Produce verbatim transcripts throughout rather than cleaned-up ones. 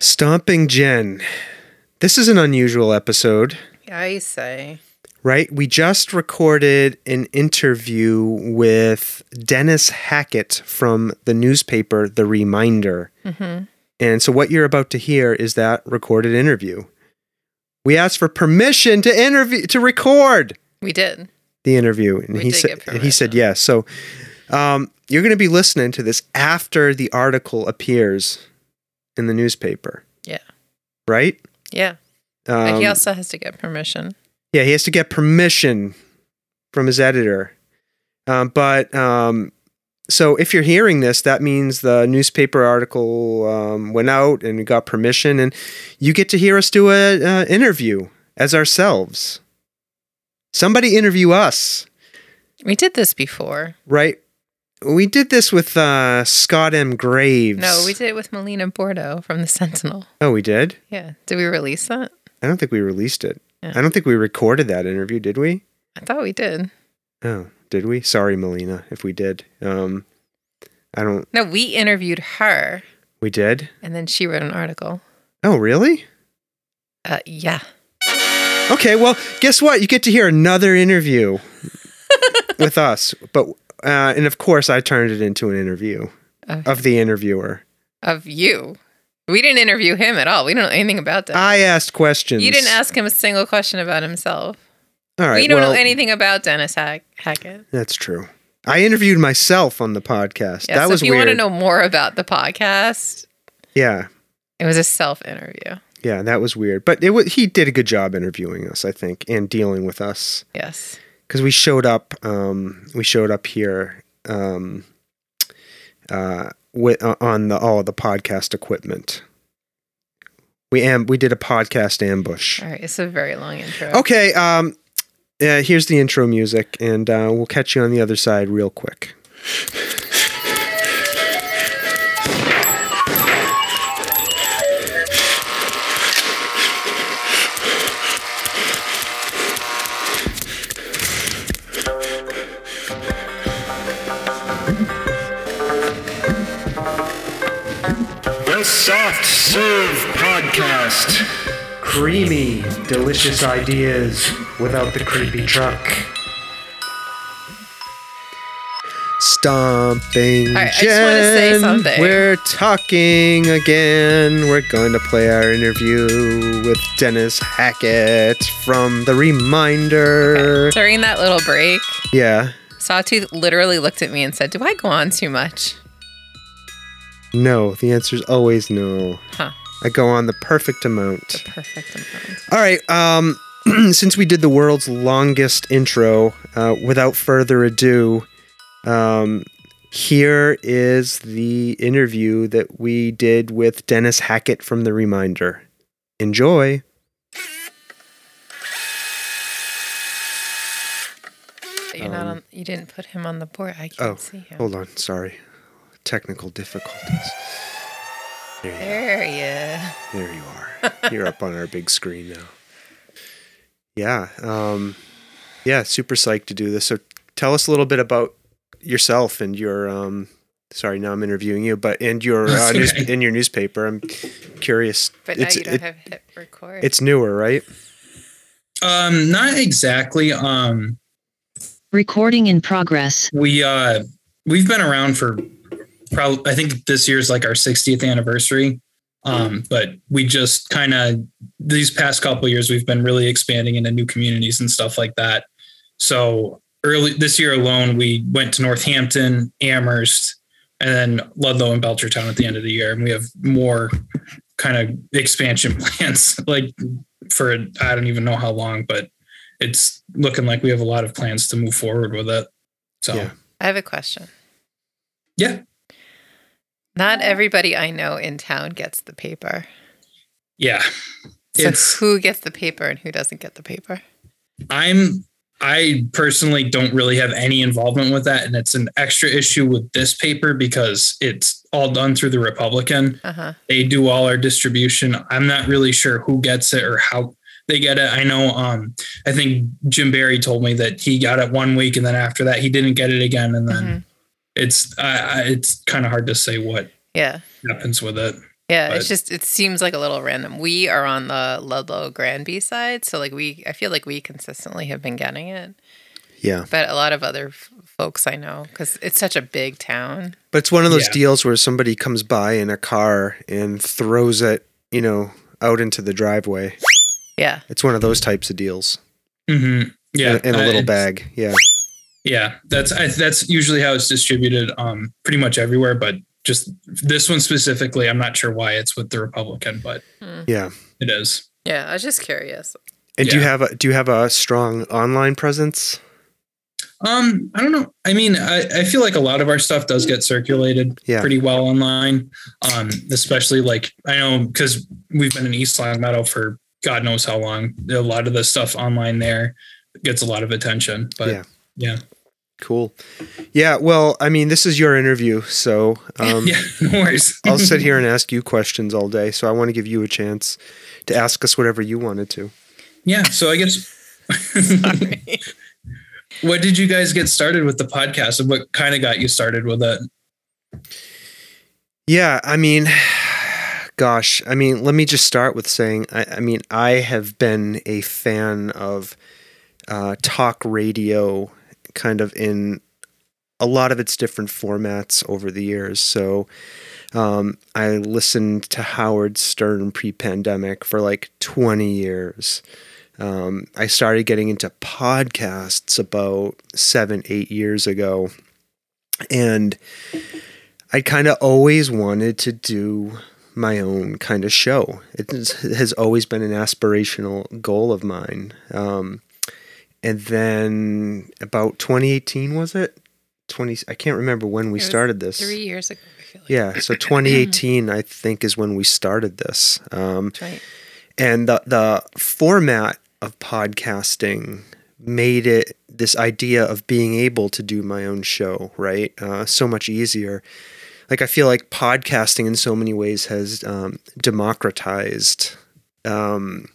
Stomping Jen. This is an unusual episode. I say. Right? We just recorded an interview with Dennis Hackett from the newspaper The Reminder. Mm-hmm. And so what you're about to hear is that recorded interview. We asked for permission to interview to record. We did. The interview. And we he did sa- get permission. And he said yes. So um, you're going to be listening to this after the article appears in the newspaper. Yeah. Right? Yeah. Um, he also has to get permission. Yeah, he has to get permission from his editor. Um, but um, so if you're hearing this, that means the newspaper article um, went out and got permission, and you get to hear us do an uh, interview as ourselves. Somebody interview us. We did this before. Right. We did this with uh, Scott M. Graves. No, we did it with Melina Bordeaux from The Sentinel. Oh, we did? Yeah. Did we release that? I don't think we released it. Yeah. I don't think we recorded that interview, did we? I thought we did. Oh, did we? Sorry, Melina, if we did. Um, I don't... No, we interviewed her. We did? And then she wrote an article. Oh, really? Uh, yeah. Okay, well, guess what? You get to hear another interview with us. But uh, and of course, I turned it into an interview okay. of the interviewer. Of you. We didn't interview him at all. We don't know anything about Dennis. I asked questions. You didn't ask him a single question about himself. All right. We don't well, know anything about Dennis Hack- Hackett. That's true. I interviewed myself on the podcast. Yeah, that so was weird. If you weird. want to know more about the podcast. Yeah. It was a self-interview. Yeah, that was weird. But it was, he did a good job interviewing us, I think, and dealing with us. Yes. Because we showed up um, we showed up here um, uh, With, uh, on the all of the podcast equipment. We am we did a podcast ambush. All right, it's a very long intro. Okay, um, uh, here's the intro music, and uh, we'll catch you on the other side real quick. Soft Serve Podcast. Creamy, delicious ideas without the creepy truck. Stomping right, Jen, I just say we're talking again. We're going to play our interview with Dennis Hackett from The Reminder. Okay. During that little break, yeah, Sawtooth literally looked at me and said, "Do I go on too much?" No, the answer is always no. Huh. I go on the perfect amount. The perfect amount. All right. Um, since we did the world's longest intro, uh, without further ado, um, here is the interview that we did with Dennis Hackett from The Reminder. Enjoy. But you're um, not on, you didn't put him on the board. I can't oh, see him. Hold on. Sorry. Technical difficulties. There you there are. You. There you are. You're up on our big screen now. Yeah. Um, yeah, super psyched to do this. So tell us a little bit about yourself and your, um, sorry, now I'm interviewing you, but and your uh, news, in your newspaper. I'm curious. But now it's, you don't it, have hit record. It's newer, right? Um, not exactly. Um, Recording in progress. We, uh, we've been around for... Probably, I think this year's like our sixtieth anniversary. Um, but we just kind of these past couple of years, we've been really expanding into new communities and stuff like that. So early this year alone, we went to Northampton, Amherst, and then Ludlow and Belchertown at the end of the year. And we have more kind of expansion plans like for, I don't even know how long, but it's looking like we have a lot of plans to move forward with it. So yeah. I have a question. Yeah. Not everybody I know in town gets the paper. Yeah. So it's, who gets the paper and who doesn't get the paper? I'm, I personally don't really have any involvement with that. And it's an extra issue with this paper because it's all done through the Republican. Uh-huh. They do all our distribution. I'm not really sure who gets it or how they get it. I know, um, I think Jim Barry told me that he got it one week and then after that he didn't get it again. And then mm-hmm. it's, uh, it's kind of hard to say what yeah. happens with it. Yeah, but it's just, it seems like a little random. We are on the Ludlow Granby side. So, like, we, I feel like we consistently have been getting it. Yeah. But a lot of other f- folks I know, because it's such a big town. But it's one of those yeah. deals where somebody comes by in a car and throws it, you know, out into the driveway. Yeah. It's one of those types of deals. Mm-hmm. Yeah. In, in a little uh, bag. Yeah. Yeah. That's, I, that's usually how it's distributed um, pretty much everywhere, but just this one specifically, I'm not sure why it's with the Republican, but yeah, it is. Yeah, I was just curious. And yeah. do you have a, do you have a strong online presence? Um, I don't know. I mean, I, I feel like a lot of our stuff does get circulated yeah. pretty well online. Um, especially like I know because we've been in East Long Meadow for God knows how long. A lot of the stuff online there gets a lot of attention. But yeah. yeah. Cool. Yeah. Well, I mean, this is your interview, so um, yeah, no worries. I'll sit here and ask you questions all day. So I want to give you a chance to ask us whatever you wanted to. Yeah. So I guess. Sorry. What did you guys get started with the podcast, and what kind of got you started with it? Yeah. I mean, gosh. I mean, let me just start with saying, I, I mean, I have been a fan of uh, talk radio. Kind of in a lot of its different formats over the years. So um, I listened to Howard Stern pre-pandemic for like twenty years. Um, I started getting into podcasts about seven, eight years ago. And I kind of always wanted to do my own kind of show. It has always been an aspirational goal of mine. Um, And then about twenty eighteen, was it? twenty I can't remember when we started this. Three years ago, I feel like. Yeah, so twenty eighteen, I think, is when we started this. Um, That's right. And the, the format of podcasting made it this idea of being able to do my own show, right? Uh, so much easier. Like, I feel like podcasting in so many ways has um, democratized um,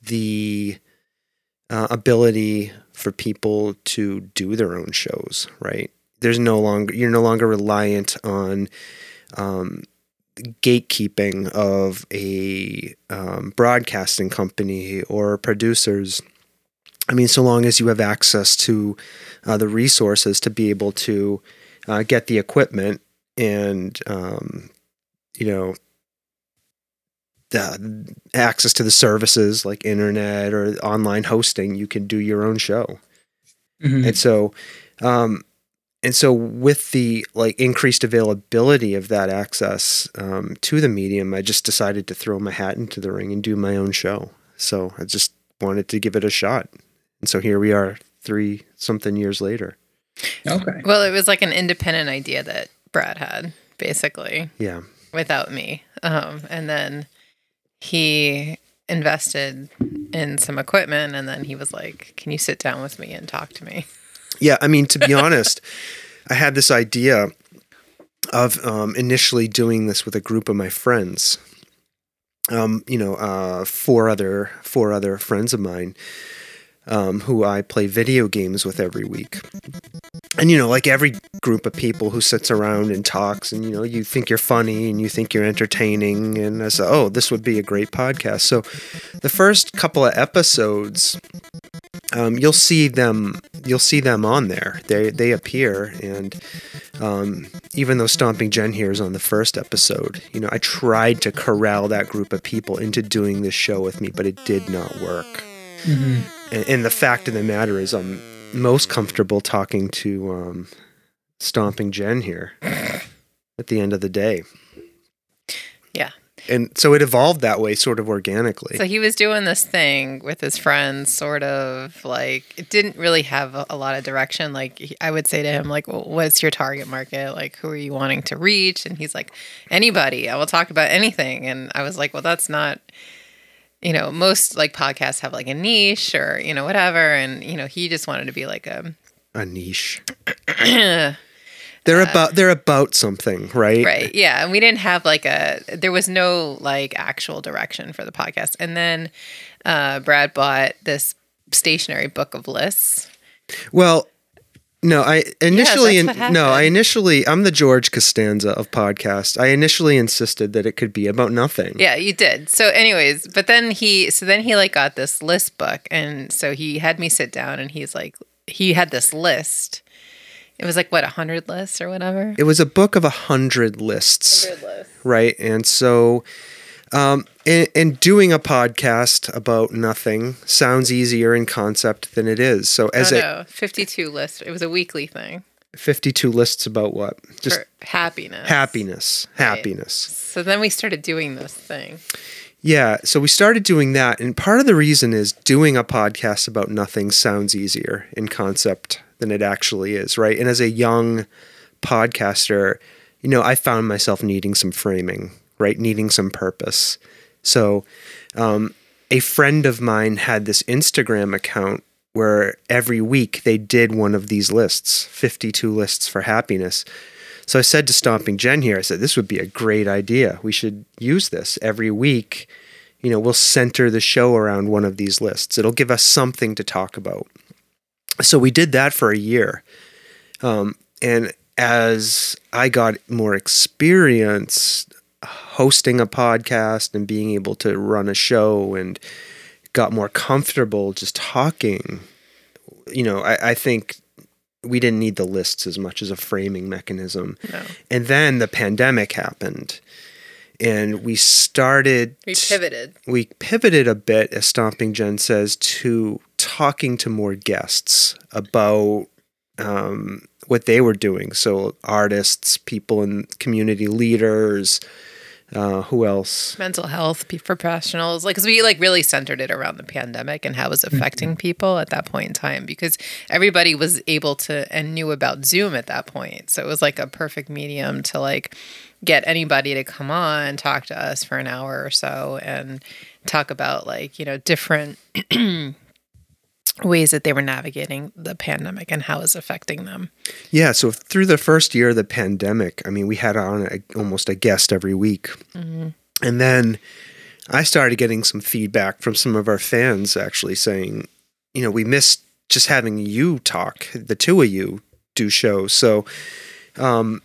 the... Uh, ability for people to do their own shows, right? There's no longer, you're no longer reliant on um, gatekeeping of a um, broadcasting company or producers. I mean, so long as you have access to uh, the resources to be able to uh, get the equipment and, um, you know, Uh, access to the services like internet or online hosting, you can do your own show. Mm-hmm. And so, um, and so with the like increased availability of that access um, to the medium, I just decided to throw my hat into the ring and do my own show. So I just wanted to give it a shot. And so here we are three something years later. Okay. Well, it was like an independent idea that Brad had basically. Yeah. Without me. Um, and then, he invested in some equipment and then he was like, can you sit down with me and talk to me? Yeah. I mean, to be honest, I had this idea of um, initially doing this with a group of my friends, um, you know, uh, four other, four other friends of mine um, who I play video games with every week. And, you know, like every group of people who sits around and talks and, you know, you think you're funny and you think you're entertaining. And I said, oh, this would be a great podcast. So the first couple of episodes, um, you'll see them, you'll see them on there. They, they appear. And um, even though Stomping Jen here is on the first episode, you know, I tried to corral that group of people into doing this show with me, but it did not work. Mm-hmm. And, and the fact of the matter is I'm most comfortable talking to um, Stomping Jen here at the end of the day. Yeah. And so it evolved that way sort of organically. So he was doing this thing with his friends, sort of like, it didn't really have a, a lot of direction. Like I would say to him, like, well, what's your target market? Like, who are you wanting to reach? And he's like, anybody, I will talk about anything. And I was like, well, that's not, you know, most like podcasts have like a niche or, you know, whatever. And, you know, he just wanted to be like a... A niche. They're about they're about something, right? Right, yeah. And we didn't have like a, there was no like actual direction for the podcast. And then uh, Brad bought this stationary book of lists. Well, no, I initially, yes, in, no, I initially, I'm the George Costanza of podcasts. I initially insisted that it could be about nothing. Yeah, you did. So anyways, but then he, so then he like got this list book. And so he had me sit down and he's like, he had this list. It was like, what, one hundred lists or whatever? It was a book of one hundred lists. one hundred lists. Right? And so, um, and, and doing a podcast about nothing sounds easier in concept than it is. So as oh, no. a fifty-two lists. It was a weekly thing. fifty-two lists about what? Just For happiness. Happiness. Happiness. Right. So then we started doing this thing. Yeah. So we started doing that. And part of the reason is doing a podcast about nothing sounds easier in concept than it actually is, right? And as a young podcaster, you know, I found myself needing some framing, right? Needing some purpose. So um, a friend of mine had this Instagram account where every week they did one of these lists, fifty-two lists for happiness. So I said to Stomping Jen here, I said, this would be a great idea. We should use this every week. You know, we'll center the show around one of these lists. It'll give us something to talk about. So we did that for a year. Um, and as I got more experience hosting a podcast and being able to run a show and got more comfortable just talking, you know, I, I think we didn't need the lists as much as a framing mechanism. No. And then the pandemic happened. And we started... We pivoted. We pivoted a bit, as Stomping Jen says, to talking to more guests about um, what they were doing. So artists, people in community leaders, uh, who else? Mental health professionals. Like, because we like really centered it around the pandemic and how it was affecting mm-hmm. people at that point in time. Because everybody was able to and knew about Zoom at that point. So it was like a perfect medium to like... get anybody to come on, talk to us for an hour or so and talk about like, you know, different ways that they were navigating the pandemic and how it's affecting them. Yeah. So through the first year of the pandemic, I mean, we had on a, almost a guest every week. Mm-hmm. And then I started getting some feedback from some of our fans actually saying, you know, we missed just having you talk, the two of you do shows. So, um,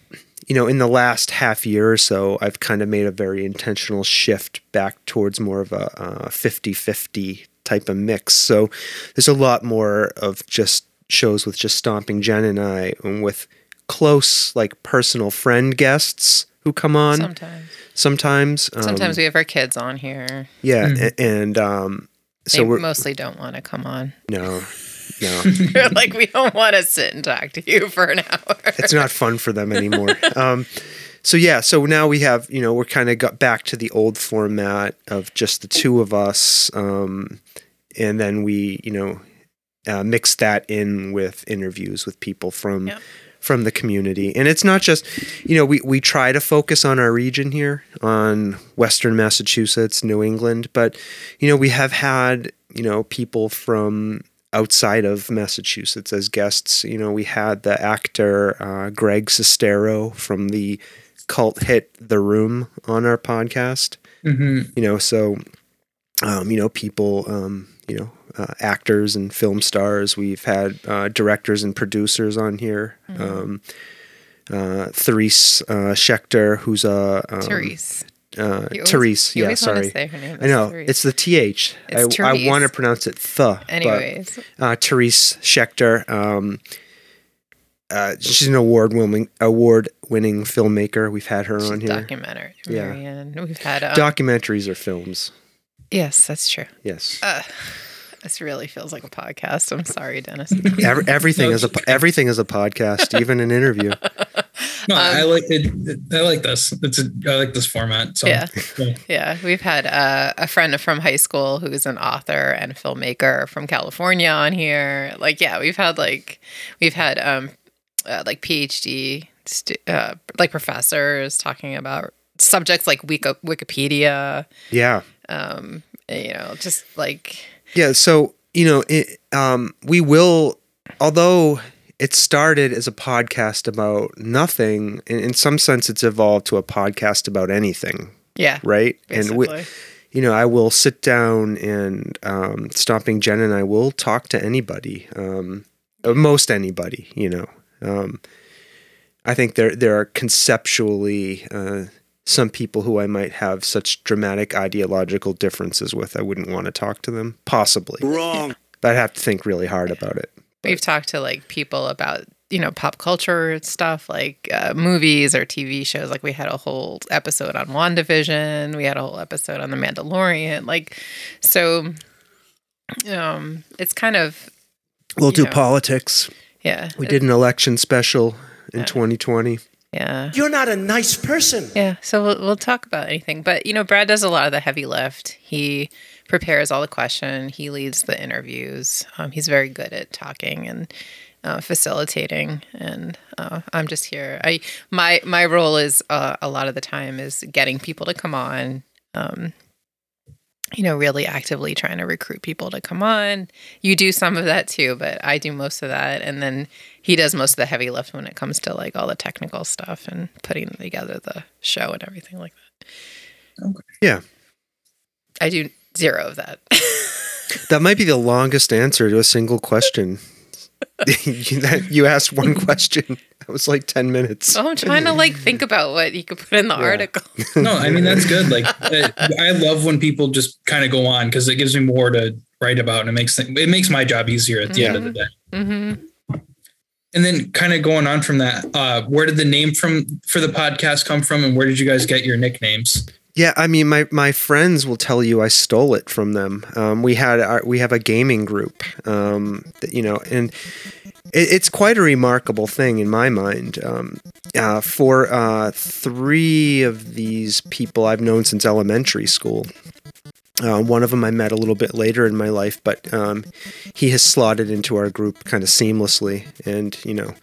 you know, in the last half year or so, I've kind of made a very intentional shift back towards more of a uh, fifty-fifty type of mix. So there's a lot more of just shows with just Stomping Jen and I, and with close, like, personal friend guests who come on. Sometimes. Sometimes. Um, Sometimes we have our kids on here. Yeah, mm. and, and um, so they we're... They mostly don't want to come on. No. No. They're like, we don't want to sit and talk to you for an hour. It's not fun for them anymore. um, so yeah, so now we have, you know, we're kind of got back to the old format of just the two of us. Um, and then we, you know, uh, mix that in with interviews with people from, yeah. from the community. And it's not just, you know, we, we try to focus on our region here on Western Massachusetts, New England, but, you know, we have had, you know, people from outside of Massachusetts as guests. You know, we had the actor uh, Greg Sestero from the cult hit The Room on our podcast. Mm-hmm. You know, so, um, you know, people, um, you know, uh, actors and film stars. We've had uh, directors and producers on here. Mm-hmm. Um, uh, Therese uh, Schechter, who's a... Um, Therese. Uh, always, Therese, yeah, sorry. Say her name. I know, Therese. It's the T H. It's I, I want to pronounce it th. Anyways. But, uh, Therese Schechter. Um, uh, she's an award-winning award-winning filmmaker. We've had her she's on here. Documentary. Yeah. Marianne. We've had... Um, Documentaries are films. Yes, that's true. Yes. Uh, this really feels like a podcast. I'm sorry, Dennis. Every, everything, is a, everything is a podcast, even an interview. No, um, I like it. I like this. It's a, I like this format. So. Yeah. yeah, yeah. We've had uh, a friend from high school who is an author and filmmaker from California on here. Like, yeah, we've had like we've had um uh, like PhD stu- uh, like professors talking about subjects like Wiki- Wikipedia. Yeah. Um. You know, just like. Yeah. So you know, it, um, we will, although. It started as a podcast about nothing. In, in some sense, it's evolved to a podcast about anything. Yeah. Right? Basically. And, we, you know, I will sit down and um, Stomping Jen and I will talk to anybody, um, most anybody, you know. Um, I think there, there are conceptually uh, some people who I might have such dramatic ideological differences with. I wouldn't want to talk to them. Possibly. Wrong. But I'd have to think really hard about it. We've talked to like people about, you know, pop culture stuff like uh, movies or T V shows. Like we had a whole episode on WandaVision. We had a whole episode on The Mandalorian. Like, so um, it's kind of. We'll do know, politics. Yeah. We did an election special in yeah. twenty twenty. Yeah. You're not a nice person. Yeah. So we'll, we'll talk about anything. But, you know, Brad does a lot of the heavy lift. He prepares all the question. He leads the interviews. Um, he's very good at talking and uh, facilitating. And uh, I'm just here. I my my role is uh, a lot of the time is getting people to come on. Um, you know, really actively trying to recruit people to come on. You do some of that too, but I do most of that. And then he does most of the heavy lift when it comes to like all the technical stuff and putting together the show and everything like that. Okay. Yeah, I do. Zero of that. That might be the longest answer to a single question. you, that, you asked one question. That was like ten minutes. Oh, I'm trying to like think about what you could put in the yeah. article. No, I mean, that's good. Like, it, I love when people just kind of go on because it gives me more to write about, and it makes th- it makes my job easier at the mm-hmm. end of the day. Mm-hmm. And then kind of going on from that, uh, where did the name from for the podcast come from, and where did you guys get your nicknames? Yeah, I mean, my, my friends will tell you I stole it from them. Um, we had our, we have a gaming group, um, that, you know, and it, it's quite a remarkable thing in my mind. Um, uh, for uh, three of these people I've known since elementary school. Uh, one of them I met a little bit later in my life, but um, he has slotted into our group kind of seamlessly. And, you know.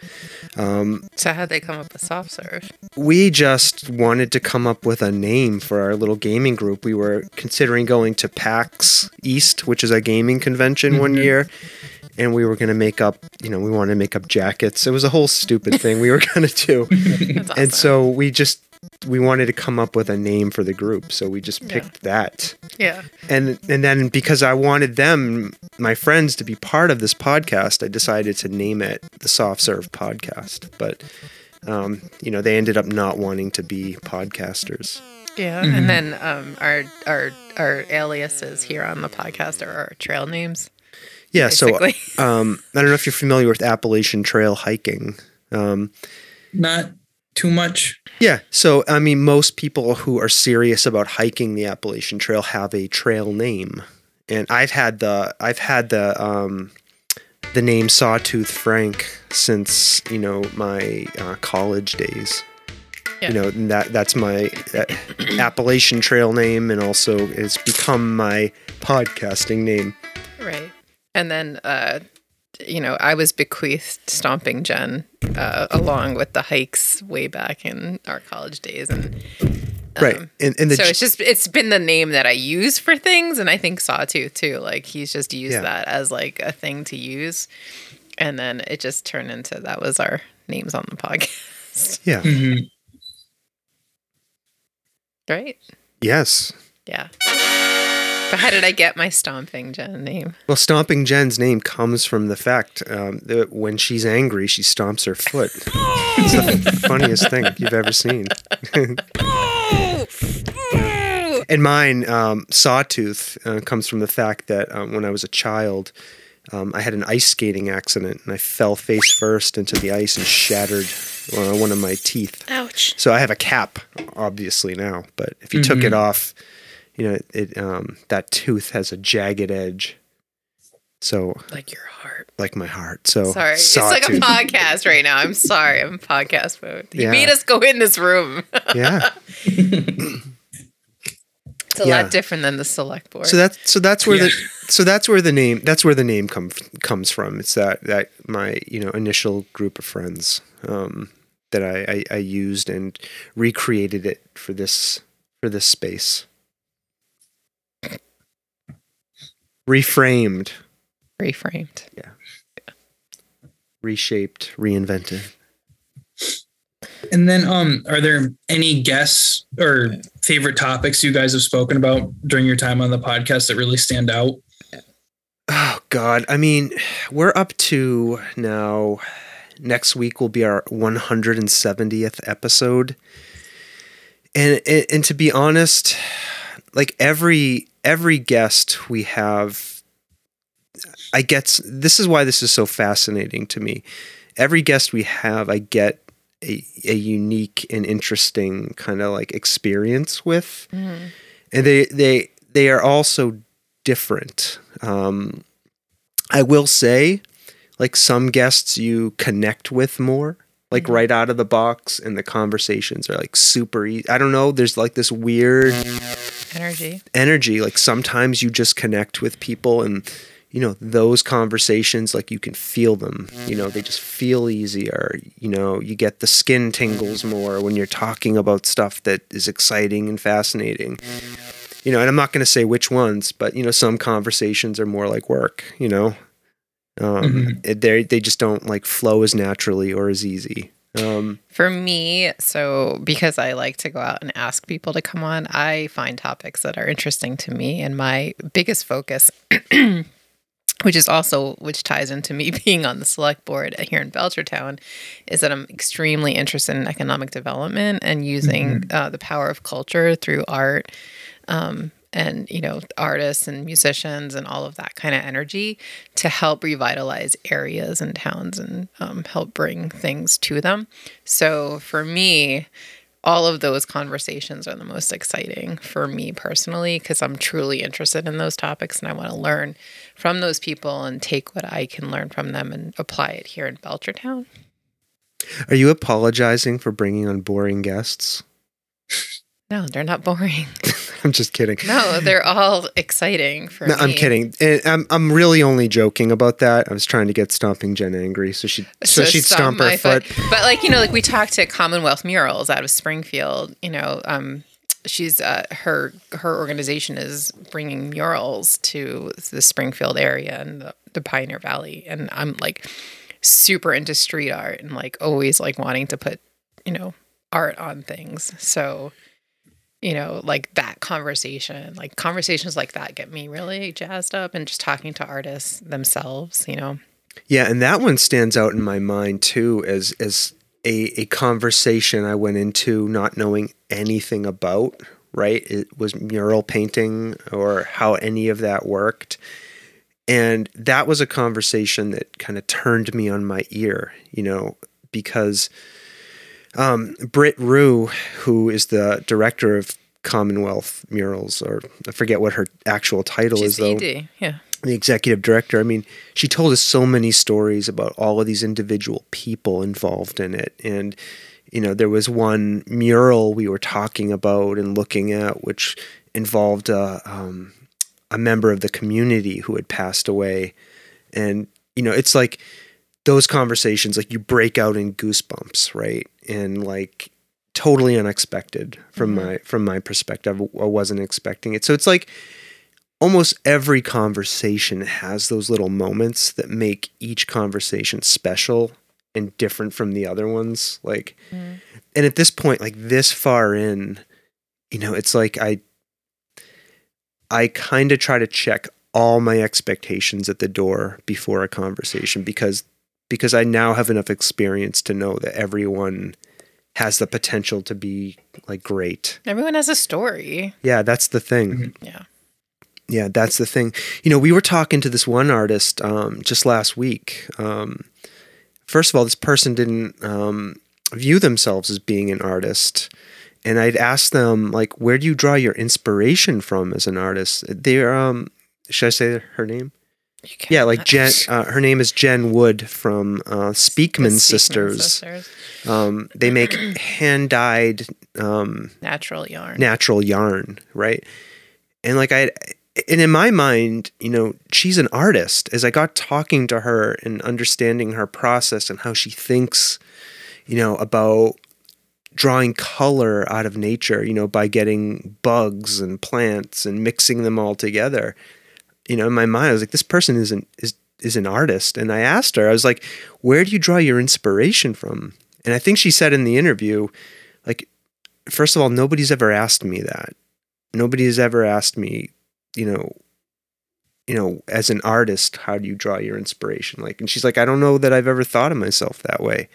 Um, so how'd they come up with Soft Serve? We just wanted to come up with a name for our little gaming group. We were considering going to PAX East, which is a gaming convention mm-hmm. one year. And we were going to make up, you know, we wanted to make up jackets. It was a whole stupid thing we were going to do. That's awesome. And so we just. We wanted to come up with a name for the group, so we just picked yeah. that. Yeah. And and then because I wanted them, my friends, to be part of this podcast, I decided to name it the Soft Serve Podcast. But, um, you know, they ended up not wanting to be podcasters. Yeah, mm-hmm. And then um, our, our, our aliases here on the podcast are our trail names. Yeah, basically. so um, I don't know if you're familiar with Appalachian Trail hiking. Um, not... too much. Yeah. So, I mean, most people who are serious about hiking the Appalachian Trail have a trail name. And I've had the, I've had the, um, the name Sawtooth Frank since, you know, my uh, college days, yeah. you know, and that that's my uh, Appalachian Trail name. And also it's become my podcasting name. Right. And then, uh, you know, I was bequeathed Stomping Jen uh, along with the hikes way back in our college days, and um, right. And, and the so it's just it's been the name that I use for things, and I think Sawtooth too. Like he's just used yeah. that as like a thing to use, and then it just turned into that was our names on the podcast. Yeah. Mm-hmm. Right. Yes. Yeah. But how did I get my Stomping Jen name? Well, Stomping Jen's name comes from the fact um, that when she's angry, she stomps her foot. It's the funniest thing you've ever seen. And mine, um, Sawtooth, uh, comes from the fact that um, when I was a child, um, I had an ice skating accident, and I fell face first into the ice and shattered uh, one of my teeth. Ouch. So I have a cap, obviously, now. But if you mm-hmm. took it off... You know, it um, that tooth has a jagged edge. So like your heart, like my heart. So sorry, Sawtooth. It's like a podcast right now. I'm sorry, I'm podcast mode. You yeah. made us go in this room. Yeah, it's a yeah. lot different than the select board. So that's so that's where yeah. the so that's where the name that's where the name comes comes from. It's that that my you know initial group of friends um, that I, I I used and recreated it for this for this space, reframed. Reframed. Yeah. yeah. Reshaped, reinvented. And then um, are there any guests or favorite topics you guys have spoken about during your time on the podcast that really stand out? Oh, God. I mean, we're up to now. Next week will be our one hundred seventieth episode. And, and, and to be honest, like every every guest we have, I get, this is why this is so fascinating to me. Every guest we have, I get a, a unique and interesting kind of like experience with. Mm-hmm. And they, they, they are all so different. Um, I will say like some guests you connect with more, like mm-hmm. right out of the box, and the conversations are like super easy. I don't know. There's like this weird energy, energy. Like sometimes you just connect with people, and you know, those conversations, like you can feel them, you know, they just feel easier. You know, you get the skin tingles more when you're talking about stuff that is exciting and fascinating, you know, and I'm not going to say which ones, but you know, some conversations are more like work, you know, um, mm-hmm. they they just don't like flow as naturally or as easy. Um, For me, so because I like to go out and ask people to come on, I find topics that are interesting to me, and my biggest focus which is also, which ties into me being on the select board here in Belchertown, is that I'm extremely interested in economic development and using mm-hmm. uh, the power of culture through art um, and, you know, artists and musicians and all of that kind of energy to help revitalize areas and towns and um, help bring things to them. So for me, all of those conversations are the most exciting for me personally, because I'm truly interested in those topics and I want to learn from those people and take what I can learn from them and apply it here in Belchertown. Are you apologizing for bringing on boring guests? No, they're not boring. I'm just kidding. No, they're all exciting for no, me. I'm kidding. I'm I'm really only joking about that. I was trying to get Stomping Jen angry, so she so, so she'd stomp, stomp her foot. foot. But like you know, like we talked to Commonwealth Murals out of Springfield. You know, um, she's uh, her her organization is bringing murals to the Springfield area and the, the Pioneer Valley, and I'm like super into street art and like always like wanting to put you know art on things. So. You know, like that conversation, like conversations like that get me really jazzed up, and just talking to artists themselves, you know? Yeah. And that one stands out in my mind too, as, as a, a conversation I went into not knowing anything about, right. It was mural painting or how any of that worked. And that was a conversation that kind of turned me on my ear, you know, because Um, Britt Rue, who is the director of Commonwealth Murals, or I forget what her actual title She's is, though. E D, yeah. The executive director. I mean, she told us so many stories about all of these individual people involved in it. And, you know, there was one mural we were talking about and looking at, which involved a, um, a member of the community who had passed away. And, you know, it's like those conversations, like you break out in goosebumps, right? And like totally unexpected from mm-hmm. my from my perspective. I wasn't expecting it. So it's like almost every conversation has those little moments that make each conversation special and different from the other ones. Like, mm. and at this point, like this far in, you know, it's like I I kind of try to check all my expectations at the door before a conversation, because because I now have enough experience to know that everyone has the potential to be like great. Everyone has a story. Yeah. That's the thing. Mm-hmm. Yeah. Yeah. That's the thing. You know, we were talking to this one artist, um, just last week. Um, first of all, this person didn't, um, view themselves as being an artist. And I'd asked them like, where do you draw your inspiration from as an artist? They're, um, should I say her name? Yeah, like Jen. Uh, her name is Jen Wood from uh, Speakman, Speakman Sisters. Sisters. Um, they make hand-dyed um, natural yarn. Natural yarn, right? And like I, and in my mind, you know, she's an artist. As I got talking to her and understanding her process and how she thinks, you know, about drawing color out of nature, you know, by getting bugs and plants and mixing them all together. You know, in my mind, I was like, this person is an, is, is an artist. And I asked her, I was like, where do you draw your inspiration from? And I think she said in the interview, like, first of all, nobody's ever asked me that. Nobody has ever asked me, you know, you know, as an artist, how do you draw your inspiration? Like, and she's like, I don't know that I've ever thought of myself that way.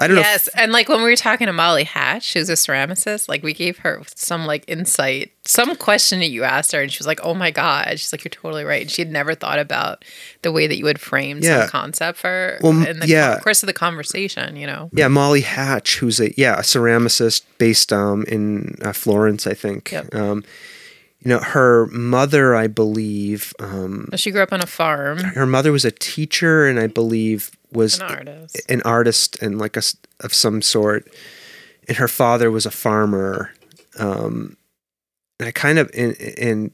I don't yes, know. Yes. And like when we were talking to Molly Hatch, who's a ceramicist, like we gave her some like insight, some question that you asked her, and she was like, oh my God. She's like, you're totally right. And she had never thought about the way that you had framed yeah. some concept for well, in the yeah. co- course of the conversation, you know? Yeah. Molly Hatch, who's a, yeah, a ceramicist based um, in uh, Florence, I think. Yep. Um, you know, her mother, I believe. Um, she grew up on a farm. Her mother was a teacher, and I believe was an artist, an artist and like a, of some sort. And her father was a farmer. Um, and I kind of, and, and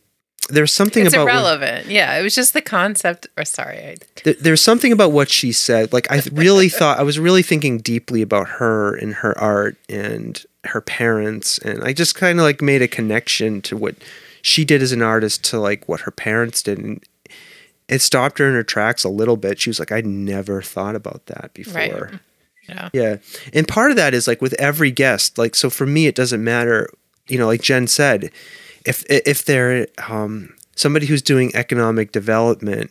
there's something it's about. It's irrelevant. When, yeah. It was just the concept. Or sorry. I, there, there's something about what she said. Like I really thought, I was really thinking deeply about her and her art and her parents. And I just kind of like made a connection to what she did as an artist to like what her parents did. And it stopped her in her tracks a little bit. She was like, I'd never thought about that before. Right. Yeah. Yeah. And part of that is like with every guest, like, so for me, it doesn't matter, you know, like Jen said, if, if they're um, somebody who's doing economic development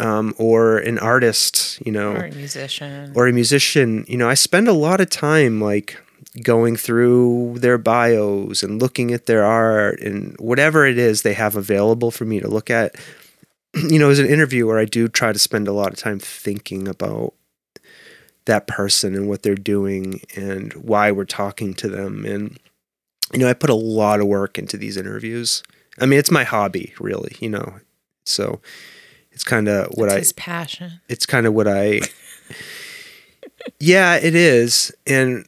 um, or an artist, you know, or a musician or a musician, you know, I spend a lot of time like going through their bios and looking at their art and whatever it is they have available for me to look at. You know, as an interviewer, I do try to spend a lot of time thinking about that person and what they're doing and why we're talking to them. And, you know, I put a lot of work into these interviews. I mean, it's my hobby, really, you know. So it's kind of what it's I... It's his passion. It's kind of what I... yeah, it is. And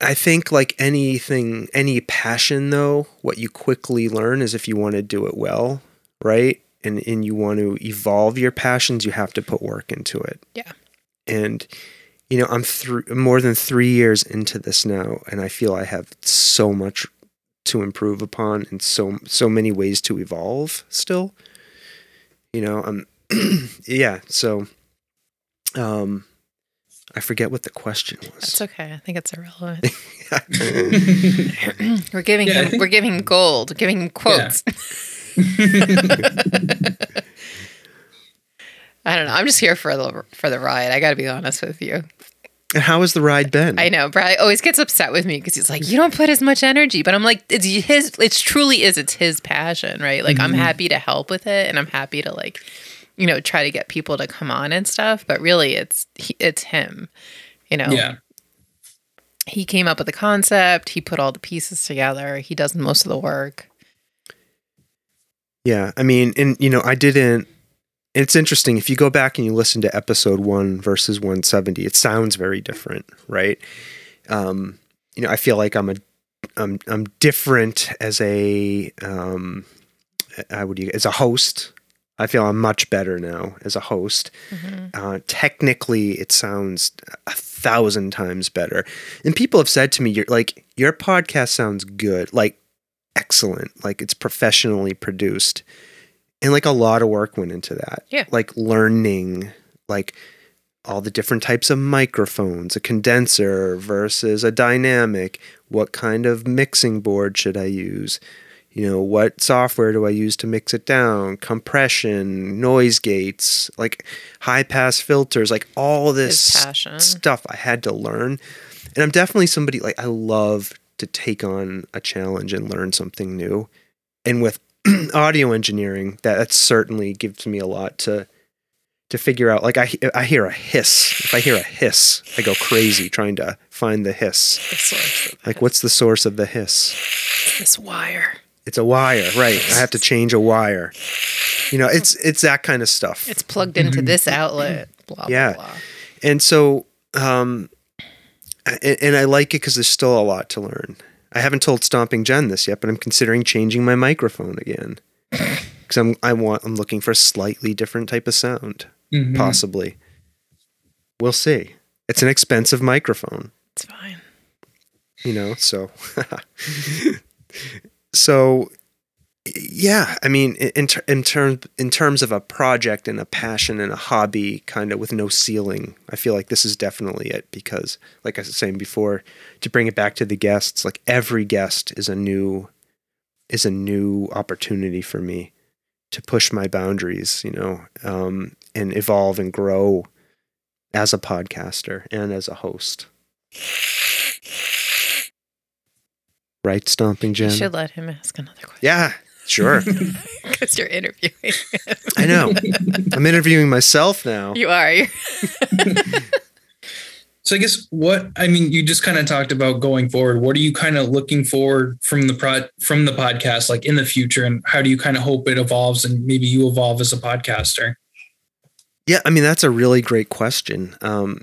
I think like anything, any passion, though, what you quickly learn is if you want to do it well, right? And and you want to evolve your passions, you have to put work into it. Yeah. And, you know, I'm th- more than three years into this now, and I feel I have so much to improve upon and so so many ways to evolve still. You know, I'm, yeah, so um, I forget what the question was. That's okay. I think it's irrelevant. we're giving yeah. him, we're giving him gold, we're giving him quotes. Yeah. I don't know. I'm just here for the for the ride. I got to be honest with you. And how has the ride been? I know Brad always gets upset with me because he's like, "You don't put as much energy." But I'm like, "It's his. It truly is. It's his passion, right?" Like, mm-hmm. I'm happy to help with it, and I'm happy to like, you know, try to get people to come on and stuff. But really, it's it's him. You know. Yeah. He came up with the concept. He put all the pieces together. He does most of the work. Yeah, I mean, and, you know, I didn't, it's interesting, if you go back and you listen to episode one versus one seventy, it sounds very different, right? Um, you know, I feel like I'm a, I'm, I'm different as a, um, I would, as a host. I feel I'm much better now as a host. Mm-hmm. Uh, technically, it sounds a thousand times better. And people have said to me, you're like, your podcast sounds good, like, excellent. Like it's professionally produced. And like a lot of work went into that. Yeah. Like learning, like all the different types of microphones, a condenser versus a dynamic. What kind of mixing board should I use? You know, what software do I use to mix it down? Compression, noise gates, like high pass filters, like all this stuff I had to learn. And I'm definitely somebody like I love to take on a challenge and learn something new. And with audio engineering, that, that certainly gives me a lot to to figure out. Like I I hear a hiss. If I hear a hiss, I go crazy trying to find the hiss. The source of the like hiss. What's the source of the hiss? It's this wire. It's a wire, right? I have to change a wire. You know, it's it's that kind of stuff. It's plugged into this outlet. Blah, yeah. blah, blah. And so, um, and, and I like it because there's still a lot to learn. I haven't told Stomping Jen this yet, but I'm considering changing my microphone again because I'm I want I'm looking for a slightly different type of sound, mm-hmm. possibly. We'll see. It's an expensive microphone. It's fine. You know, so so yeah. I mean, in ter- in terms in terms of a project and a passion and a hobby, kind of with no ceiling, I feel like this is definitely it. Because, like I was saying before, to bring it back to the guests, like every guest is a new is a new opportunity for me to push my boundaries, you know, um, and evolve and grow as a podcaster and as a host. Right, Stomping Jen? You should let him ask another question. Yeah, sure. Because you're interviewing him. I know. I'm interviewing myself now. You are. So I guess what, I mean, you just kind of talked about going forward. What are you kind of looking forward from the pro, from the podcast, like in the future? And how do you kind of hope it evolves and maybe you evolve as a podcaster? Yeah, I mean, that's a really great question. Um,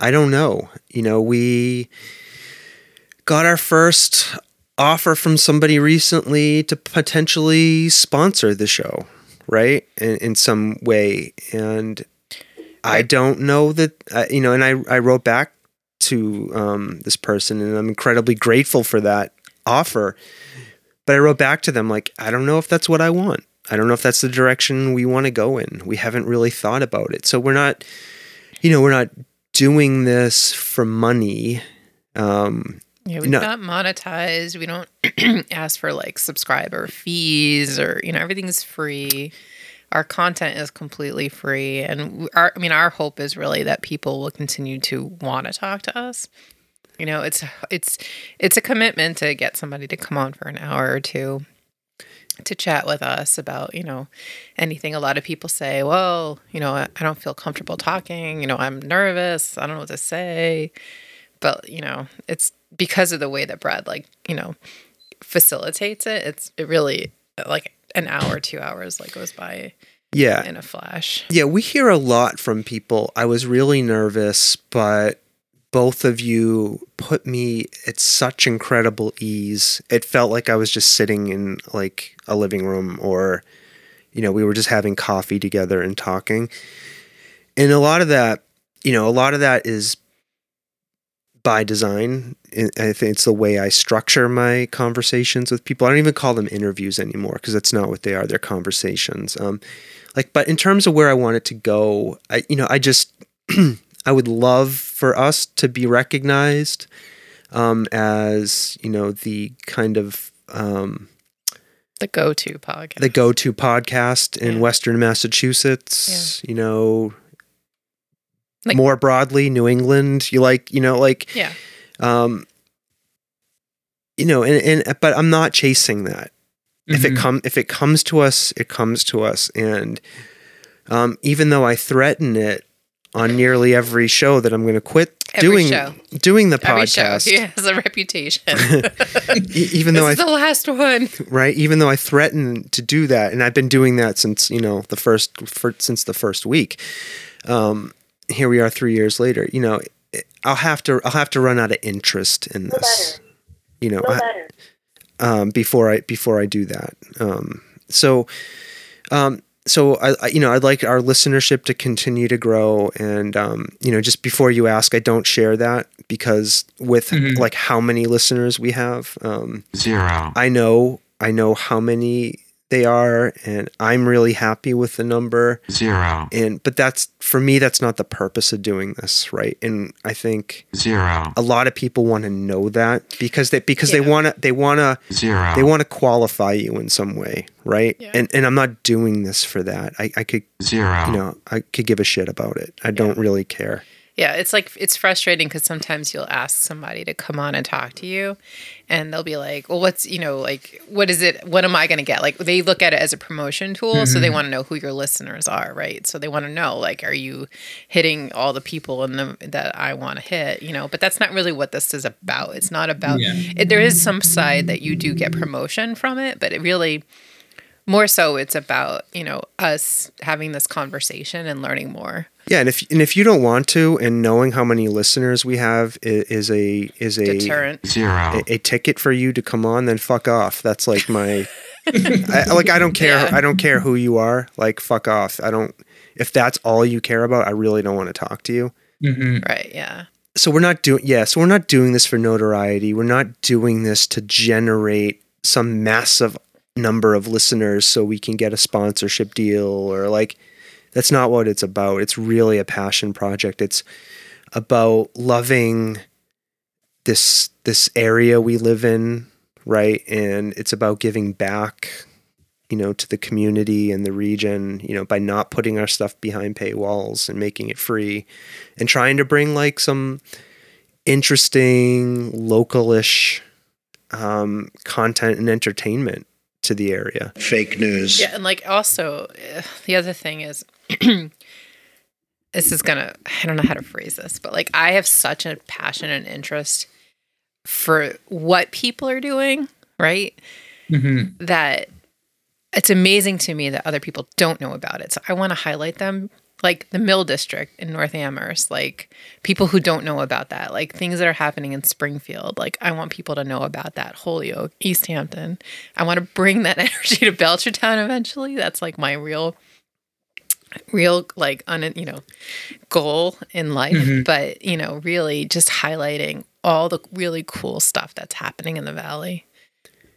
I don't know. You know, we got our first offer from somebody recently to potentially sponsor the show, right? In, in some way. And I don't know that, uh, you know, and I, I wrote back to um, this person and I'm incredibly grateful for that offer. But I wrote back to them like, I don't know if that's what I want. I don't know if that's the direction we want to go in. We haven't really thought about it. So we're not, you know, we're not doing this for money. Um, Yeah, we're no. not monetized. We don't ask for like subscriber fees or, you know, everything's free. Our content is completely free. And our, I mean, our hope is really that people will continue to want to talk to us. You know, it's, it's, it's a commitment to get somebody to come on for an hour or two to chat with us about, you know, anything. A lot of people say, well, you know, I, I don't feel comfortable talking. You know, I'm nervous. I don't know what to say. But, you know, it's because of the way that Brad, like, you know, facilitates it. It's it really like an hour, two hours like goes by yeah. in a flash. Yeah. We hear a lot from people. I was really nervous, but both of you put me at such incredible ease. It felt like I was just sitting in like a living room or, you know, we were just having coffee together and talking. And a lot of that, you know, a lot of that is by design. I think it's the way I structure my conversations with people. I don't even call them interviews anymore because that's not what they are. They're conversations. Um, like, but in terms of where I want it to go, I, you know, I just, I would love for us to be recognized um, as, you know, the kind of um, the go-to podcast, the go-to podcast in yeah. Western Massachusetts. Yeah. You know. Like, more broadly, New England, you like, you know, like, yeah. um, you know, and, and, but I'm not chasing that. Mm-hmm. If it come, if it comes to us, it comes to us. And, um, even though I threaten it on nearly every show that I'm going to quit every doing, show. doing the every podcast. Show. He has a reputation. even though this I, is the last one, right. Even though I threaten to do that. And I've been doing that since, you know, the first, for, since the first week, um, here we are three years later, you know, I'll have to, I'll have to run out of interest in this, you know, I, um, before I, before I do that. Um, so, um, so I, I, you know, I'd like our listenership to continue to grow. And, um, you know, just before you ask, I don't share that because with mm-hmm. like how many listeners we have, um, zero, I know, I know how many they are, and I'm really happy with the number zero. And but that's for me, that's not the purpose of doing this, right? And I think zero. A lot of people want to know that because they because yeah. they want to they want to zero. They want to qualify you in some way, right? Yeah. And and I'm not doing this for that. I, I could zero. You know, I could give a shit about it. I yeah. don't really care. Yeah, it's like, it's frustrating because sometimes you'll ask somebody to come on and talk to you and they'll be like, well, what's, you know, like, what is it? What am I going to get? Like, they look at it as a promotion tool. Mm-hmm. So they want to know who your listeners are, right? So they want to know, like, are you hitting all the people in the, that I want to hit, you know? But that's not really what this is about. It's not about, yeah. it, there is some side that you do get promotion from it, but it really... More so, it's about, you know, us having this conversation and learning more. Yeah, and if and if you don't want to, and knowing how many listeners we have is a is a deterrent zero a, a ticket for you to come on, then fuck off. That's like my I, like I don't care yeah. I don't care who you are. Like fuck off. I don't. If that's all you care about, I really don't want to talk to you. Mm-hmm. Right. Yeah. So we're not doing. Yeah. So we're not doing this for notoriety. We're not doing this to generate some massive number of listeners so we can get a sponsorship deal or like, that's not what it's about. It's really a passion project. It's about loving this, this area we live in. Right. And it's about giving back, you know, to the community and the region, you know, by not putting our stuff behind paywalls and making it free and trying to bring like some interesting localish, um, content and entertainment to the area. Fake news. Yeah, and like also uh, the other thing is this is gonna, I don't know how to phrase this, but like I have such a passion and interest for what people are doing, right? Mm-hmm. That it's amazing to me that other people don't know about it. So I want to highlight them, like the Mill District in North Amherst, like people who don't know about that, like things that are happening in Springfield. Like I want people to know about that. Holyoke, East Hampton. I want to bring that energy to Belchertown eventually. That's like my real, real like, un, you know, goal in life. Mm-hmm. But, you know, really just highlighting all the really cool stuff that's happening in the Valley.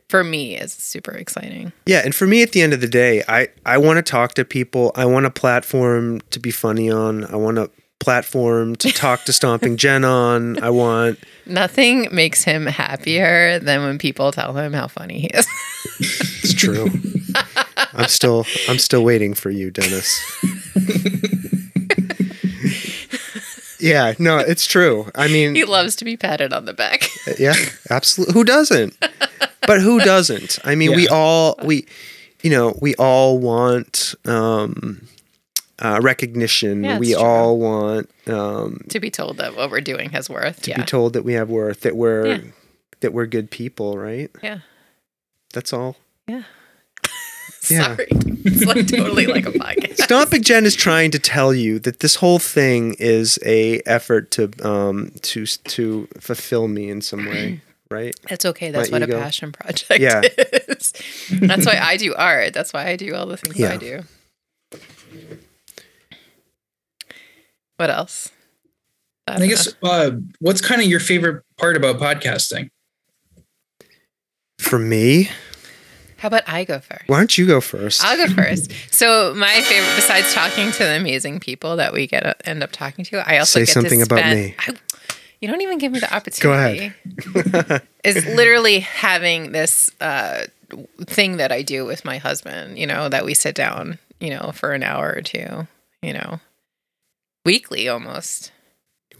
For me, is super exciting. Yeah, and for me, at the end of the day, I, I want to talk to people. I want a platform to be funny on. I want a platform to talk to Stomping Jen on. I want... Nothing makes him happier than when people tell him how funny he is. It's true. I'm still I'm still waiting for you, Dennis. Yeah, no, it's true. I mean... He loves to be patted on the back. Yeah, absolutely. Who doesn't? But who doesn't? I mean, yeah. we all, we, you know, we all want um, uh, recognition. Yeah, we true. all want... Um, to be told that what we're doing has worth. To yeah. be told that we have worth, that we're yeah. that we're good people, right? Yeah. That's all. Yeah. yeah. Sorry. It's like totally like a podcast. Stomping Jen is trying to tell you that this whole thing is a effort to um, to to fulfill me in some way. Right? That's okay. That's My what ego. a passion project yeah. is. That's why I do art. That's why I do all the things yeah. I do. What else? I, I guess, uh, what's kind of your favorite part about podcasting? For me? How about I go first? Why don't you go first? I'll go first. So my favorite, besides talking to the amazing people that we get uh, end up talking to, I also Say get something to spend, about me. I, You don't even give me the opportunity. Go ahead. Is literally having this uh, thing that I do with my husband, you know, that we sit down, you know, for an hour or two, you know, weekly almost.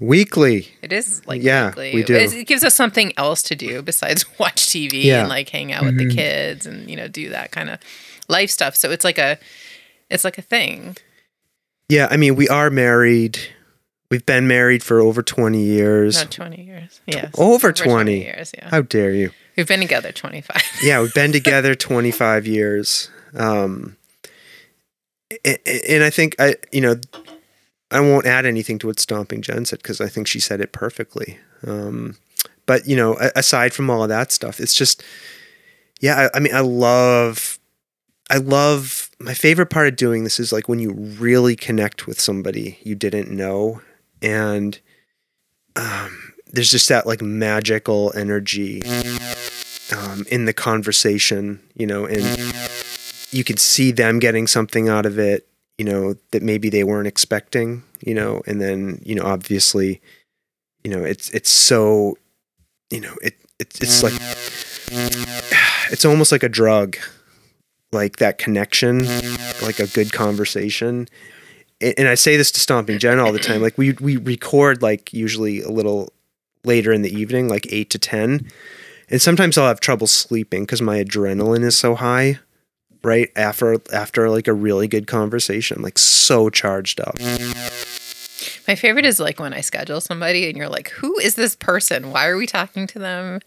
Weekly. It is like yeah, weekly. We do. It gives us something else to do besides watch T V yeah. and like hang out mm-hmm. with the kids and, you know, do that kind of life stuff. So it's like a, it's like a thing. Yeah. I mean, we are married. We've been married for over twenty years. Not twenty years. Yes. Over twenty. Over twenty years, yeah. How dare you? We've been together twenty-five. Yeah, we've been together twenty-five years. Um, and, and I think, I, you know, I won't add anything to what Stomping Jen said because I think she said it perfectly. Um, but, you know, aside from all of that stuff, it's just, yeah, I, I mean, I love, I love, my favorite part of doing this is like when you really connect with somebody you didn't know. And um, there's just that like magical energy um, in the conversation, you know, and you can see them getting something out of it, you know, that maybe they weren't expecting, you know, and then, you know, obviously, you know, it's, it's so, you know, it, it it's like, it's almost like a drug, like that connection, like a good conversation. and I say this to Stomping Jen all the time, like we we record like usually a little later in the evening, like eight to ten. And sometimes I'll have trouble sleeping because my adrenaline is so high, right? After after like a really good conversation, I'm like so charged up. My favorite is like when I schedule somebody and you're like, who is this person? Why are we talking to them?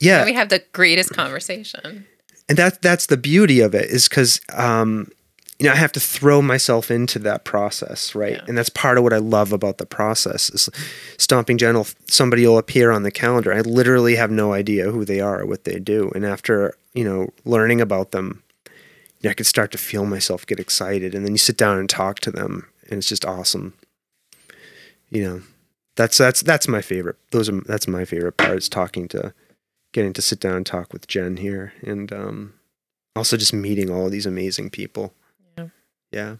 Yeah. And we have the greatest conversation. And that that's the beauty of it, is because, um, you know, I have to throw myself into that process, right? Yeah. And that's part of what I love about the process is Stomping Jen, somebody will appear on the calendar. I literally have no idea who they are or what they do. And after, you know, learning about them, you know, I could start to feel myself get excited. And then you sit down and talk to them, and it's just awesome. You know, that's that's that's my favorite. Those are that's my favorite part is talking to, getting to sit down and talk with Jen here, and um, also just meeting all of these amazing people. Yeah. Yeah.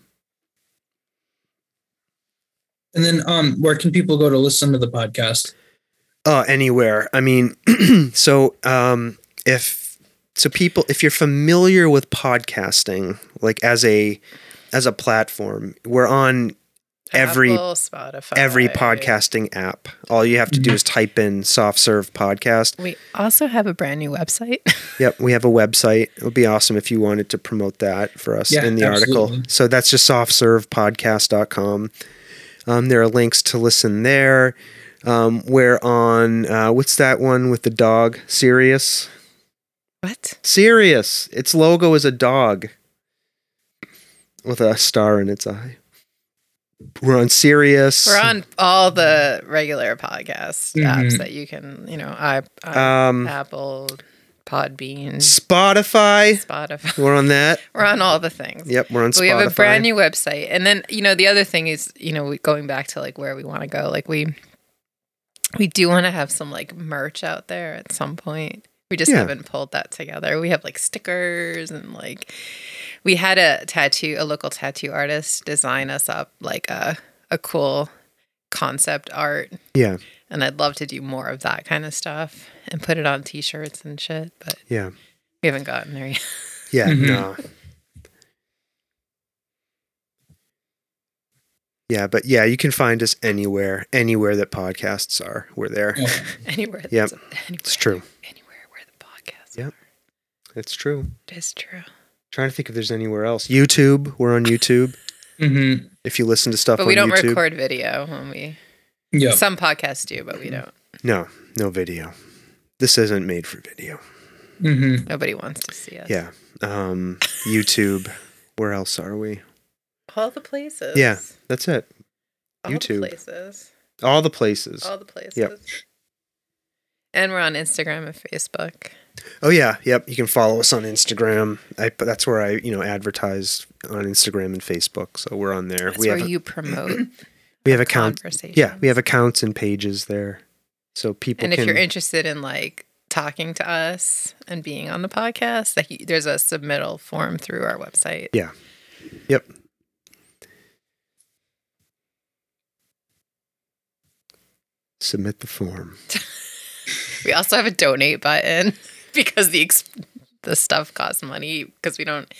And then, um, where can people go to listen to the podcast? Oh, uh, anywhere. I mean, so um, if so, people, if you're familiar with podcasting, like as a as a platform, we're on every Apple, Spotify, every podcasting app. All you have to do is type in Soft Serve Podcast. We also have a brand new website. Yep, we have a website. It would be awesome if you wanted to promote that for us yeah, in the absolutely. article. So that's just soft serve podcast dot com. Um, there are links to listen there. Um, we're on, uh, what's that one with the dog? Sirius? What? Sirius. Its logo is a dog with a star in its eye. We're on Sirius. We're on all the regular podcast mm-hmm. apps that you can, you know, I, I um, Apple, Podbean, Spotify. Spotify. We're on that. We're on all the things. Yep, we're on Spotify. We have a brand new website. And then, you know, the other thing is, you know, we, going back to like where we want to go, like we we do want to have some like merch out there at some point. We just yeah. haven't pulled that together. We have like stickers and like we had a tattoo, a local tattoo artist design us up like a, a cool concept art. Yeah. And I'd love to do more of that kind of stuff and put it on t-shirts and shit. But yeah, we haven't gotten there yet. Yeah. Mm-hmm. No. Yeah, but yeah, you can find us anywhere, anywhere that podcasts are. We're there. Yeah. Anywhere. Yep. Anywhere. It's true. Anywhere where the podcasts yep. are. It's true. It is true. Trying to think if there's anywhere else. YouTube, we're on YouTube. Mm-hmm. If you listen to stuff, but we on don't YouTube. record video when we. Yeah. Some podcasts do, but we don't. No, no video. This isn't made for video. Mm-hmm. Nobody wants to see us. Yeah, um, YouTube. Where else are we? All the places. Yeah, that's it. All YouTube. The places. All the places. All the places. Yep. And we're on Instagram and Facebook. Oh yeah, yep. You can follow us on Instagram. I, that's where I, you know, advertise on Instagram and Facebook. So we're on there. That's we where have you a, promote. We have accounts. Yeah, we have accounts and pages there, so people. And if can, you're interested in like talking to us and being on the podcast, like there's a submittal form through our website. Yeah. Yep. Submit the form. We also have a donate button. Because the ex- the stuff costs money because we don't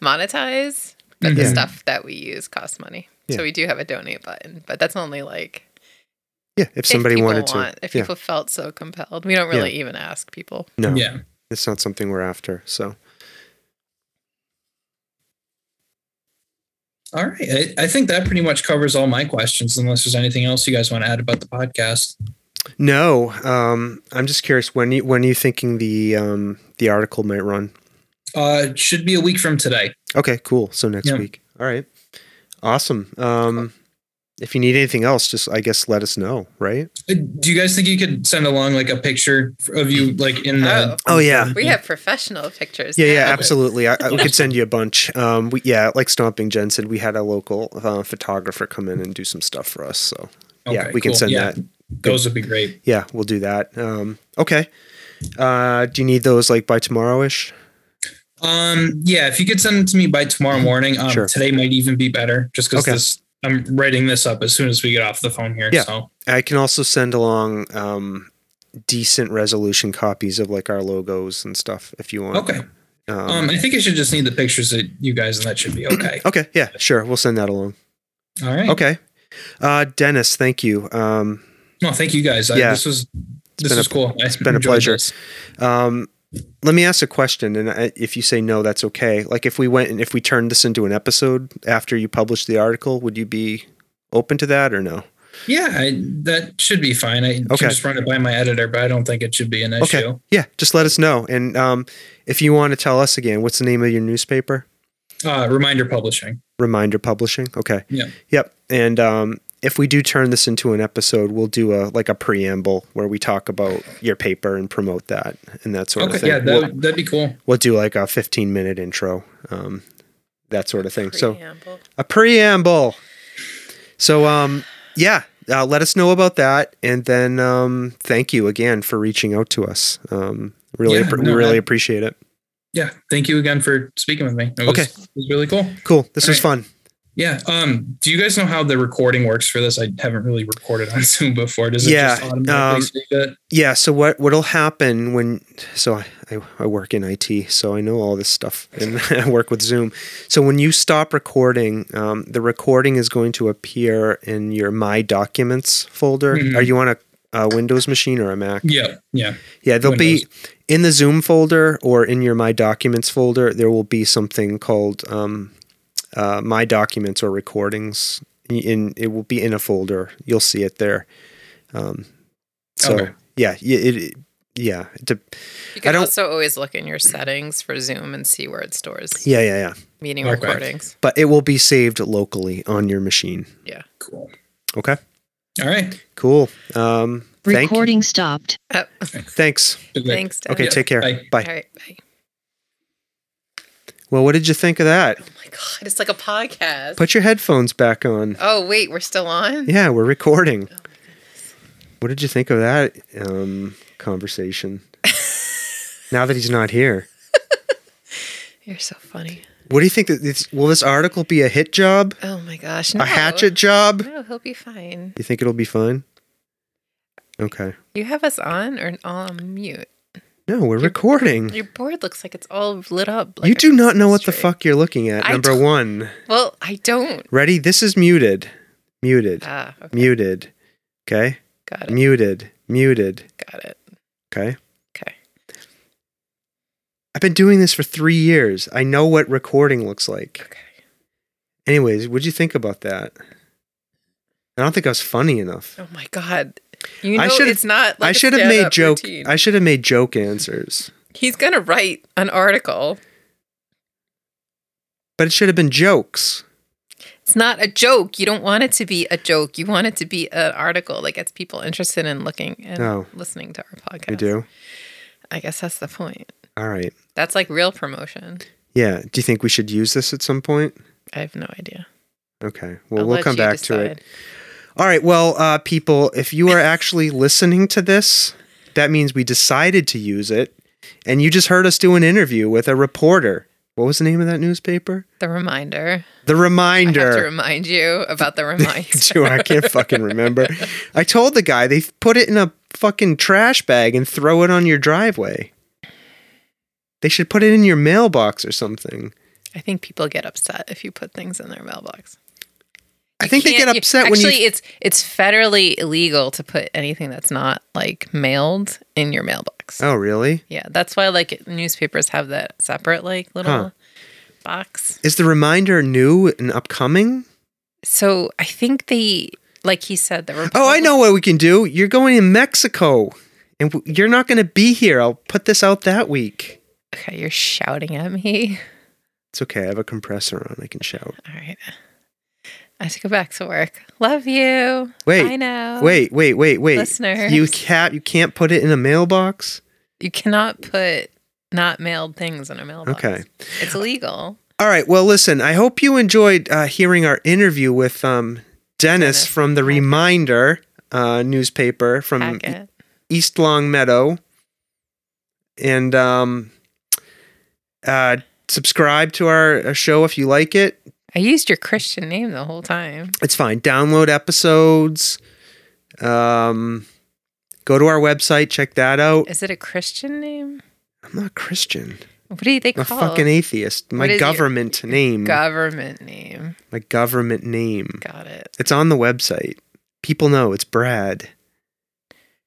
monetize, but mm-hmm. the stuff that we use costs money. Yeah. So we do have a donate button, but that's only like yeah, if somebody if wanted want, to, if yeah. people felt so compelled, we don't really yeah. even ask people. No, yeah, it's not something we're after. So, all right, I, I think that pretty much covers all my questions. Unless there's anything else you guys want to add about the podcast. No, um, I'm just curious. When you, when are you thinking the um, the article might run? Uh, it should be a week from today. Okay, cool. So next yeah. week. All right, awesome. Um, if you need anything else, just I guess let us know, right? Do you guys think you could send along like a picture of you, like in the? Oh, oh yeah, we have professional pictures. Yeah, now. yeah, okay. absolutely. I, I, we could send you a bunch. Um, we, yeah, like Stomping Jen said, we had a local uh, photographer come in and do some stuff for us. So okay, yeah, we cool. can send yeah. that. Those would be great. Yeah, we'll do that. Um, okay. Uh, do you need those like by tomorrow-ish? Um, yeah, if you could send them to me by tomorrow morning. Um, sure. Today might even be better just because okay. this I'm writing this up as soon as we get off the phone here. Yeah. So. I can also send along um, decent resolution copies of like our logos and stuff if you want. Okay. Um, um, I think I should just need the pictures of you guys and that should be okay. Okay, yeah, sure. We'll send that along. All right. Okay. Uh, Dennis, thank you. Um, no, thank you guys. Yeah. I, this was, this was a, cool. It's been a pleasure. This. Um, let me ask a question, and I, if you say no, that's okay. Like, if we went and if we turned this into an episode after you published the article, would you be open to that or no? Yeah, I, that should be fine. I okay. should just run it by my editor, but I don't think it should be an issue. Okay. Yeah, just let us know. And um, if you want to tell us again, what's the name of your newspaper? Uh, Reminder Publishing. Reminder Publishing. Okay. Yeah. Yep. And um, if we do turn this into an episode, we'll do a like a preamble where we talk about your paper and promote that and that sort okay, of thing. Yeah, that, we'll, that'd be cool. We'll do like a fifteen minute intro, um, that sort of thing. Preamble. So a preamble. So um. Yeah, uh, let us know about that, and then um, thank you again for reaching out to us. Um, really, yeah, app- no, we really I, appreciate it. Yeah, thank you again for speaking with me. It was, okay, it was really cool. Cool, this All was right. fun. Yeah. Um, do you guys know how the recording works for this? I haven't really recorded on Zoom before. Does it yeah, just automatically um, save it? Yeah. So what what'll happen when? So I, I I work in I T, so I know all this stuff, and I work with Zoom. So when you stop recording, um, the recording is going to appear in your My Documents folder. Mm-hmm. Are you on a, a Windows machine or a Mac? Yeah. Yeah. Yeah. There'll Windows. be in the Zoom folder or in your My Documents folder. There will be something called. Um, Uh, my documents or recordings in, it will be in a folder. You'll see it there. Um, so okay. yeah, it, it yeah. To, you can I don't, also always look in your settings for Zoom and see where it stores. Yeah. Yeah. Yeah. Meeting okay. recordings, but it will be saved locally on your machine. Yeah. Cool. Okay. All right. Cool. Um, recording thank stopped. Oh. Thanks. Thanks. Dad. Okay. Yeah. Take care. Bye. Bye. All right. Bye. Well, what did you think of that? Oh my God, it's like a podcast. Put your headphones back on. Oh, wait, we're still on? Yeah, we're recording. Oh my goodness. What did you think of that um, conversation? Now that he's not here. You're so funny. What do you think? That this, will this article be a hit job? Oh my gosh, no. A hatchet job? No, he'll be fine. You think it'll be fine? Okay. You have us on or on mute? No, we're your, recording. Your board looks like it's all lit up. Like you do not know what the fuck you're looking at, I number one. Well, I don't. Ready? This is muted. Muted. Ah, okay. Muted. Okay? Got it. Muted. Muted. Got it. Okay? Okay. I've been doing this for three years. I know what recording looks like. Okay. Anyways, what'd you think about that? I don't think I was funny enough. Oh, my God. You know, I should it's not. Like I should have made joke. Routine. I should have made joke answers. He's gonna write an article, but it should have been jokes. It's not a joke. You don't want it to be a joke. You want it to be an article that gets people interested in looking and oh, listening to our podcast. I do. I guess that's the point. All right. That's like real promotion. Yeah. Do you think we should use this at some point? I have no idea. Okay. Well, I'll we'll come back decide. to it. All right, well, uh, people, if you are actually listening to this, that means we decided to use it, and you just heard us do an interview with a reporter. What was the name of that newspaper? The Reminder. The Reminder. I have to remind you about The Reminder. Dude, I can't fucking remember. I told the guy, they put it in a fucking trash bag and throw it on your driveway. They should put it in your mailbox or something. I think people get upset if you put things in their mailbox. I think they get upset you, when you... Actually, it's, it's federally illegal to put anything that's not, like, mailed in your mailbox. Oh, really? Yeah. That's why, like, newspapers have that separate, like, little huh. box. Is the Reminder new and upcoming? So, I think they, like he said, the Republic- Oh, I know what we can do. You're going to Mexico, and w- you're not going to be here. I'll put this out that week. Okay, you're shouting at me. It's okay. I have a compressor on. I can shout. All right. I have to go back to work. Love you. Wait. I know. Wait, wait, wait, wait. Listeners. You can't, you can't put it in a mailbox? You cannot put not mailed things in a mailbox. Okay. It's illegal. All right. Well, listen, I hope you enjoyed uh, hearing our interview with um, Dennis, Dennis from the Hackett. Reminder uh, newspaper from e- East Longmeadow. And um, uh, subscribe to our, our show if you like it. I used your Christian name the whole time. It's fine. Download episodes. Um, go to our website. Check that out. Is it a Christian name? I'm not Christian. What do they call it? A fucking atheist. My government your, name. Government name. My government name. Got it. It's on the website. People know it's Brad.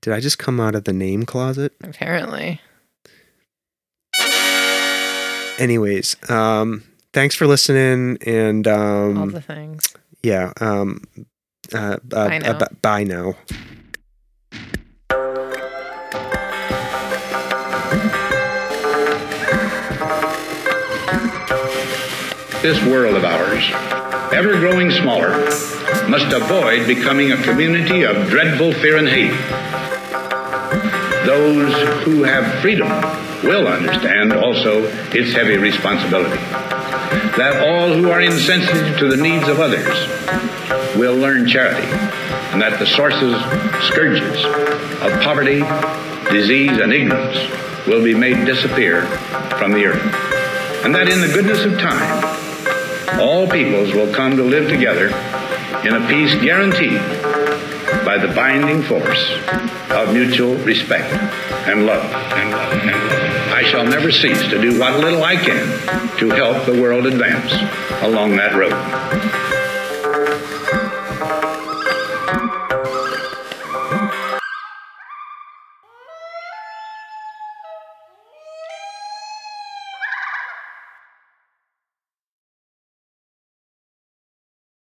Did I just come out of the name closet? Apparently. Anyways, um, thanks for listening and um, all the things. Yeah. Um, uh, uh, bye now. Uh, bye now. This world of ours, ever growing smaller, must avoid becoming a community of dreadful fear and hate. Those who have freedom will understand also its heavy responsibility. That all who are insensitive to the needs of others will learn charity, and that the sources, scourges of poverty, disease, and ignorance will be made disappear from the earth. And that in the goodness of time, all peoples will come to live together in a peace guaranteed by the binding force of mutual respect and love. And love, and love. I shall never cease to do what little I can to help the world advance along that road.